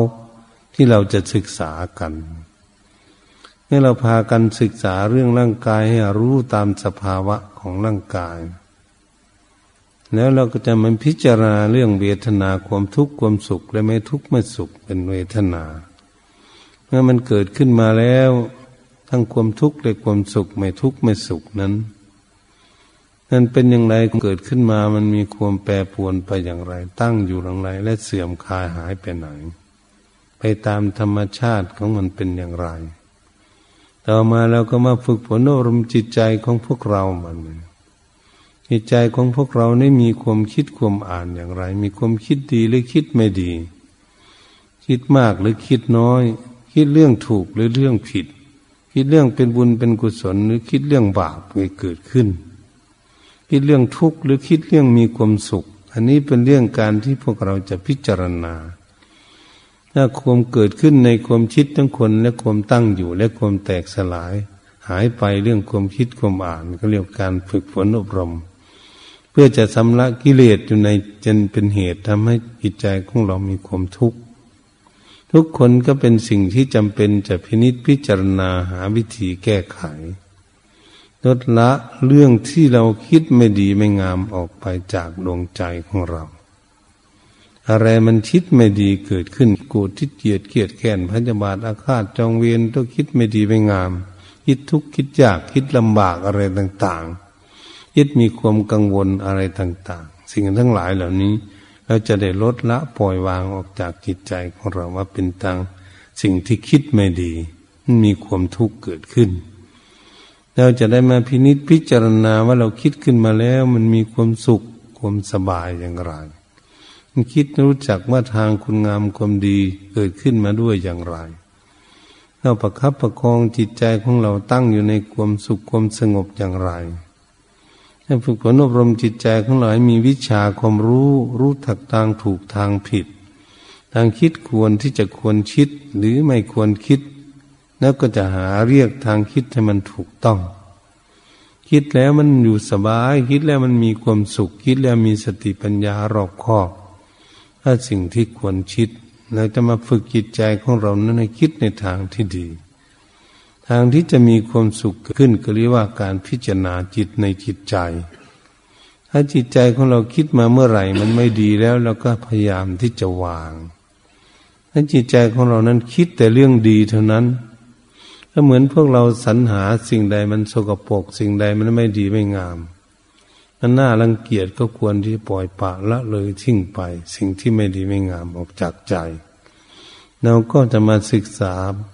ที่เราจะศึกษากันเมื่อเราพากันศึกษาเรื่องร่างกายให้รู้ตามสภาวะของร่างกายแล้วเราก็จะมันพิจารณาเรื่องเวทนาความทุกข์ความสุขและไม่ทุกข์ไม่สุขเป็นเวทนาเมื่อมันเกิดขึ้นมาแล้วทั้งความทุกข์และความสุขไม่ทุกข์ไม่สุขนั้นนั่นเป็นอย่างไรเกิดขึ้นมามันมีความแปรปรวนไปอย่างไรตั้งอยู่อย่างไรและเสื่อมคลายหายไปไหนไปตามธรรมชาติของมันเป็นอย่างไรต่อมาเราก็มาฝึกฝนอบรมจิตใจของพวกเรามันจิตใจของพวกเราได้มีความคิดความอ่านอย่างไรมีความคิดดีหรือคิดไม่ดีคิดมากหรือคิดน้อยคิดเรื่องถูกหรือเรื่องผิดคิดเรื่องเป็นบุญเป็นกุศลหรือคิดเรื่องบาปที่เกิดขึ้นคิดเรื่องทุกข์หรือคิดเรื่องมีความสุขอันนี้เป็นเรื่องการที่พวกเราจะพิจารณาถ้าความเกิดขึ้นในความคิดทั้งคนและความตั้งอยู่และความแตกสลายหายไปเรื่องความคิดความอ่านก็เรียกการฝึกฝนอบรมเพื่อจะชำระกิเลสอยู่ในจนเป็นเหตุทำให้จิตใจของเรามีความทุกข์ทุกคนก็เป็นสิ่งที่จำเป็นจะพินิจพิจารณาหาวิธีแก้ไขลดละเรื่องที่เราคิดไม่ดีไม่งามออกไปจากดวงใจของเราอะไรมันคิดไม่ดีเกิดขึ้นโกรธที่เกลียดเกลียดแค้นพยาบาทอาฆาตจองเวรต้องคิดไม่ดีไม่งามคิดทุกข์คิดยากคิดลำบากอะไรต่างๆคิดมีความกังวลอะไรต่างๆสิ่งทั้งหลายเหล่านี้เราจะได้ลดละปล่อยวางออกจากจิตใจของเราว่าเป็นทางสิ่งที่คิดไม่ดีมีความทุกข์เกิดขึ้นเราจะได้มาพินิจพิจารณาว่าเราคิดขึ้นมาแล้วมันมีความสุขความสบายอย่างไรมันคิดรู้จักว่าทางคุณงามความดีเกิดขึ้นมาด้วยอย่างไรเราประคับประคองจิตใจของเราตั้งอยู่ในความสุขความสงบอย่างไรให้ฝึกฝนอบรมจิตใจของเราให้มีวิชาความรู้รู้ทักทางถูกทางผิดทางคิดควรที่จะควรคิดหรือไม่ควรคิดแล้วก็จะหาเรียกทางคิดให้มันถูกต้องคิดแล้วมันอยู่สบายคิดแล้วมันมีความสุขคิดแล้วมีสติปัญญารอบคอบถ้าสิ่งที่ควรคิดเราจะมาฝึกจิตใจของเรานั้นให้คิดในทางที่ดีทางที่จะมีความสุขขึ้นก็เรียกว่าการพิจารณาจิตในจิตใจถ้าจิตใจของเราคิดมาเมื่อไหร่มันไม่ดีแล้วเราก็พยายามที่จะวางถ้าจิตใจของเรานั้นคิดแต่เรื่องดีเท่านั้นก็เหมือนพวกเราสรรหาสิ่งใดมันสกปรกสิ่งใดมันไม่ดีไม่งามมันน่ารังเกียจก็ควรที่ปล่อยปะละเลยทิ้งไปสิ่งที่ไม่ดีไม่งามออกจากใจเราก็จะมาศึกษา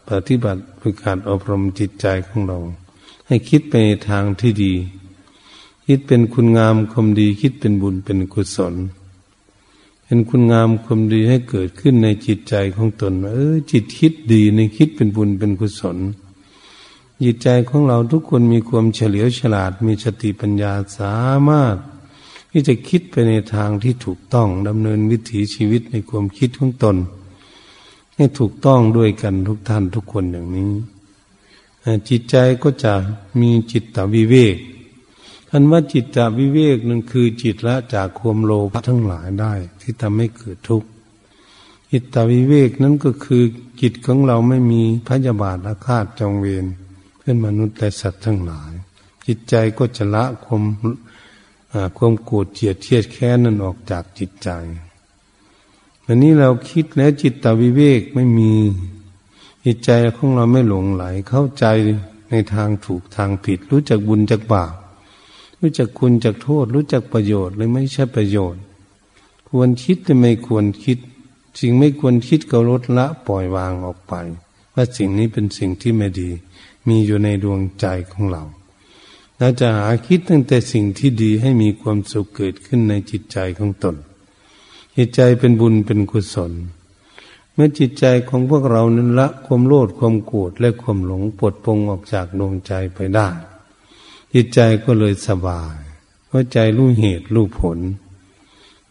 ปฏิบัติฝึกหัดอบรมจิตใจของเราให้คิดไปในทางที่ดีคิดเป็นคุณงามความดีคิดเป็นบุญเป็นกุศลเป็นคุณงามความดีให้เกิดขึ้นในจิตใจของตนเออจิตคิดดีในคิดเป็นบุญเป็นกุศลจิตใจของเราทุกคนมีความเฉลียวฉลาดมีสติปัญญาสามารถที่จะคิดไปในทางที่ถูกต้องดำเนินวิถีชีวิตในความคิดของตนให้ถูกต้องด้วยกันทุกท่านทุกคนอย่างนี้จิตใจก็จะมีจิตตวิเวกท่านว่าจิตตวิเวกนั่นคือจิตละจากความโลภทั้งหลายได้ที่ทำให้เกิดทุกข์จิตตวิเวกนั้นก็คือจิตของเราไม่มีพยาบาทอาฆาตจองเวรเพื่อนมนุษย์และสัตว์ทั้งหลายจิตใจก็จะละความความโกรธเกลียดเทียดแค้นนั้นออกจากจิตใจอันนี้เราคิดแล้วจิตตวิเวกไม่มีจิตใจของเราไม่หลงไหลเข้าใจในทางถูกทางผิดรู้จักบุญจักบาปรู้จักคุณจักโทษรู้จักประโยชน์หรือไม่ใช่ประโยชน์ควรคิดหรือไม่ควรคิดสิ่งไม่ควรคิดก็ลดละปล่อยวางออกไปว่าสิ่งนี้เป็นสิ่งที่ไม่ดีมีอยู่ในดวงใจของเราเราจะหาคิดตั้งแต่สิ่งที่ดีให้มีความสุขเกิดขึ้นในจิตใจของตน จิตใจเป็นบุญเป็นกุศลเมื่อจิตใจของพวกเรานั้นละความโลภความโกรธและความหลงปลดปลงออกจากดวงใจไปได้จิตใจก็เลยสบายเพราะใจรู้เหตุรู้ผล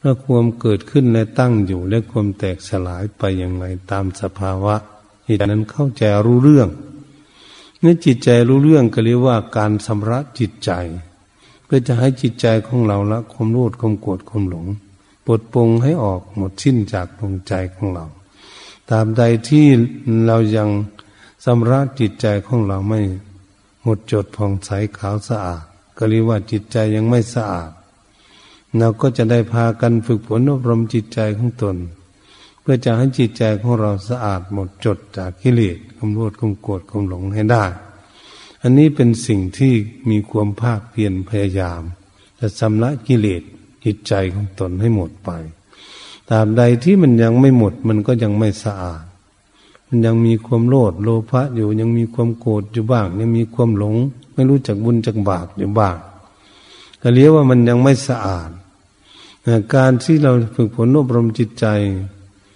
และความเกิดขึ้นและตั้งอยู่และความแตกสลายไปอย่างไรตามสภาวะจิตนั้นเข้าใจรู้เรื่องเมื่อจิตใจรู้เรื่องก็เรียกว่าการชำระจิตใจเพื่อจะให้จิตใจของเราละความโลภความโกรธความหลงปลดปลงให้ออกหมดสิ้นจากดวงใจของเราตามใดที่เรายังชำระจิตใจของเราไม่หมดจดผ่องใสขาวสะอาดก็เรียกว่าจิตใจยังไม่สะอาดเราก็จะได้พากันฝึกฝนอบรมจิตใจของตนเพื่อจะให้จิตใจของเราสะอาดหมดจดจากกิเลสความโลภความโกรธความหลงให้ได้อันนี้เป็นสิ่งที่มีความภาคเพียรพยายามจะชำระกิเลสจิตใจของตนให้หมดไปตราบใดที่มันยังไม่หมดมันก็ยังไม่สะอาดมันยังมีความโลภโลภะอยู่ยังมีความโกรธอยู่บ้างยังมีความหลงไม่รู้จักบุญจักบาปอยู่บ้างก็เรียกว่ามันยังไม่สะอาดการที่เราฝึกฝนอบรมจิตใจ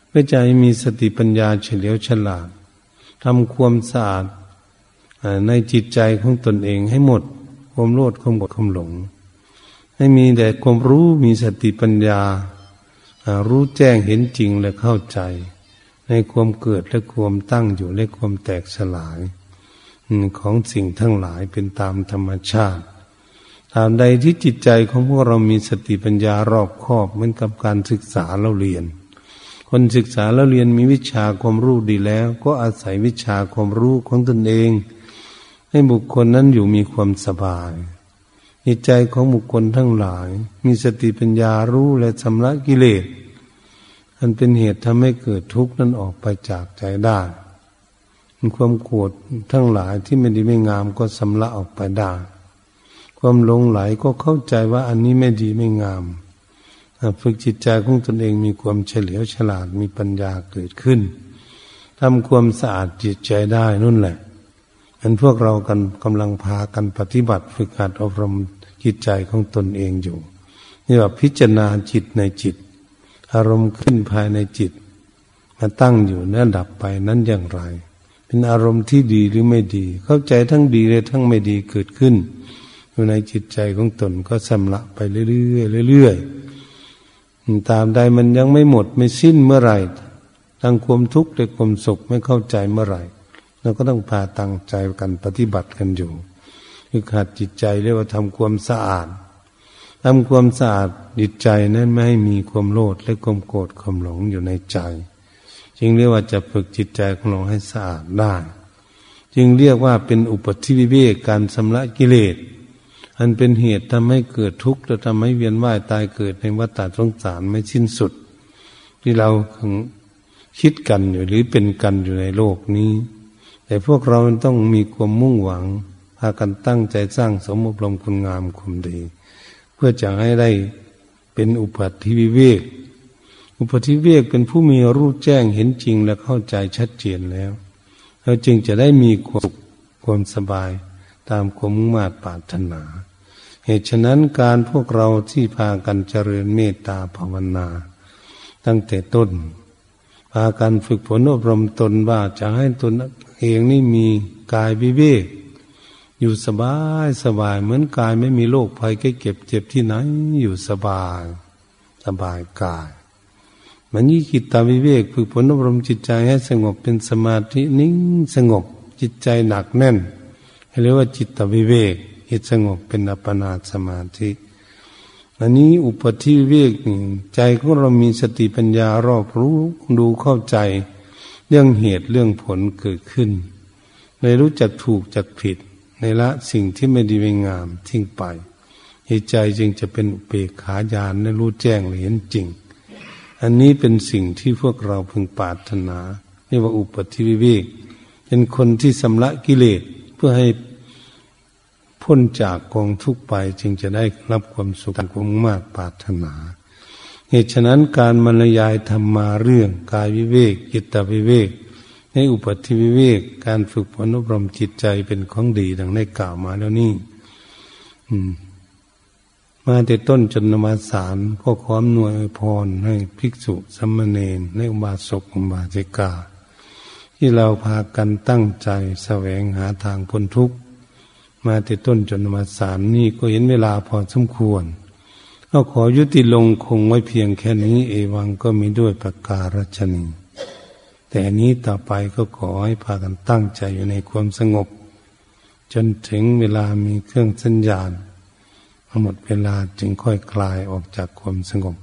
เพื่อใจมีสติปัญญาเฉลียวฉลาดทำความสะอาดในจิตใจของตนเองให้หมดความโลภความโกรธความหลงให้มีแต่ความรู้มีสติปัญญารู้แจ้งเห็นจริงและเข้าใจในความเกิดและความตั้งอยู่และความแตกสลายของสิ่งทั้งหลายเป็นตามธรรมชาติตามใดที่จิตใจของพวกเรามีสติปัญญารอบคอบเหมือนกับการศึกษาเล่าเรียนคนศึกษาเล่าเรียนมีวิชาความรู้ดีแล้วก็อาศัยวิชาความรู้ของตนเองให้บุคคลนั้นอยู่มีความสบายจิตใจของบุคคลทั้งหลายมีสติปัญญารู้และชำระกิเลสอันเป็นเหตุทำให้เกิดทุกข์นั้นออกไปจากใจได้ความโกรธทั้งหลายที่ไม่ดีไม่งามก็ชำระออกไปได้ความหลงไหลก็เข้าใจว่าอันนี้ไม่ดีไม่งามฝึกจิตใจของตนเองมีความเฉลียวฉลาดมีปัญญาเกิดขึ้นทำความสะอาดจิตใจได้นั่นแหละอันพวกเรากันกำลังพากันปฏิบัติฝึกหัดอบรมจิตใจของตนเองอยู่นี่ว่าพิจารณาจิตในจิตอารมณ์ขึ้นภายในจิตมาตั้งอยู่และดับไปนั้นอย่างไรเป็นอารมณ์ที่ดีหรือไม่ดีเข้าใจทั้งดีและทั้งไม่ดีเกิดขึ้นอยู่ในจิตใจของตนก็ชำระไปเรื่อยๆเรื่อยๆตามใดมันยังไม่หมดไม่สิ้นเมื่อไหร่ทั้งความทุกข์และความสุขไม่เข้าใจเมื่อไหร่เราก็ต้องพาตั้งใจกันปฏิบัติกันอยู่คือขัดจิตใจเรียกว่าทำความสะอาดทำความสะอาดจิตใจนั้นไม่ให้มีความโลภและความโกรธความหลงอยู่ในใจจึงเรียกว่าจะฝึกจิตใจของเราให้สะอาดได้จึงเรียกว่าเป็นอุปธิวิเวกการชำระกิเลสอันเป็นเหตุทำให้เกิดทุกข์และทำให้เวียนว่ายตายเกิดในวัฏสงสารไม่สิ้นสุดที่เราคิดกันอยู่หรือเป็นกันอยู่ในโลกนี้แต่พวกเราต้องมีความมุ่งหวังพากันตั้งใจสร้างสมอบรมคุณงามความดีเพื่อจะให้ได้เป็นอุปธิวิเวกอุปธิวิเวกเป็นผู้มีรู้แจ้งเห็นจริงและเข้าใจชัดเจนแล้วเราจึงจะได้มีความสุขความสบายตามความมุ่งมา่ปรารถนาเหตุฉะนั้นการพวกเราที่พากันเจริญเมตตาภาวนาตั้งแต่ต้นพากันฝึกฝนอบรมตนว่าจะให้ตนเองนี่มีกายวิเวกอยู่สบายสบายเหมือนกายไม่มีโรคภัยแค่เก็บเจ็บที่ไหนอยู่สบายสบายกายมันนี่จิตตาวิเวกฝึกฝนอบรมจิตใจให้สงบเป็นสมาธินิ่งสงบจิตใจหนักแน่นเรียกว่าจิตตวิเวกจิตสงบเป็นอัปปนาสมาธิอันนี้อุปธิวิเวกนี่ใจของเรามีสติปัญญารอบรู้ดูเข้าใจเรื่องเหตุเรื่องผลเกิดขึ้นในรู้จักถูกจักผิดในละสิ่งที่ไม่ดีไม่งามทิ้งไปใจจึงจะเป็นอุเบกขาญาณในรู้แจ้งเห็นจริงอันนี้เป็นสิ่งที่พวกเราพึงปรารถนาเรียกว่าอุปธิวิเวกเป็นคนที่ชำระกิเลสเพื่อให้พ้นจากกองทุกข์ไปจึงจะได้รับความสุขความมากปรารถนาเหตุฉะนั้นการบรรยายธรรมมาเรื่องกายวิเวกจิตตวิเวกในอุปธิวิเวกการฝึกฝนอบรมจิตใจเป็นของดีดังได้กล่าวมาแล้วนี่ มาแต่ต้นจนมาสารก็ขออำนวยพรให้ภิกษุสามเณรและอุบาสกอุบาสิกาที่เราพากันตั้งใจแสวงหาทางพ้นทุกข์มาแต่ต้นจนมาสารนี่ก็เห็นเวลาพอสมควรก็ขอยุติลงคงไว้เพียงแค่นี้เอวังก็มีด้วยประการฉนี้แต่นี้ต่อไปก็ขอให้พากันตั้งใจอยู่ในความสงบจนถึงเวลามีเครื่องสัญญาณหมดเวลาจึงค่อยคลายออกจากความสงบ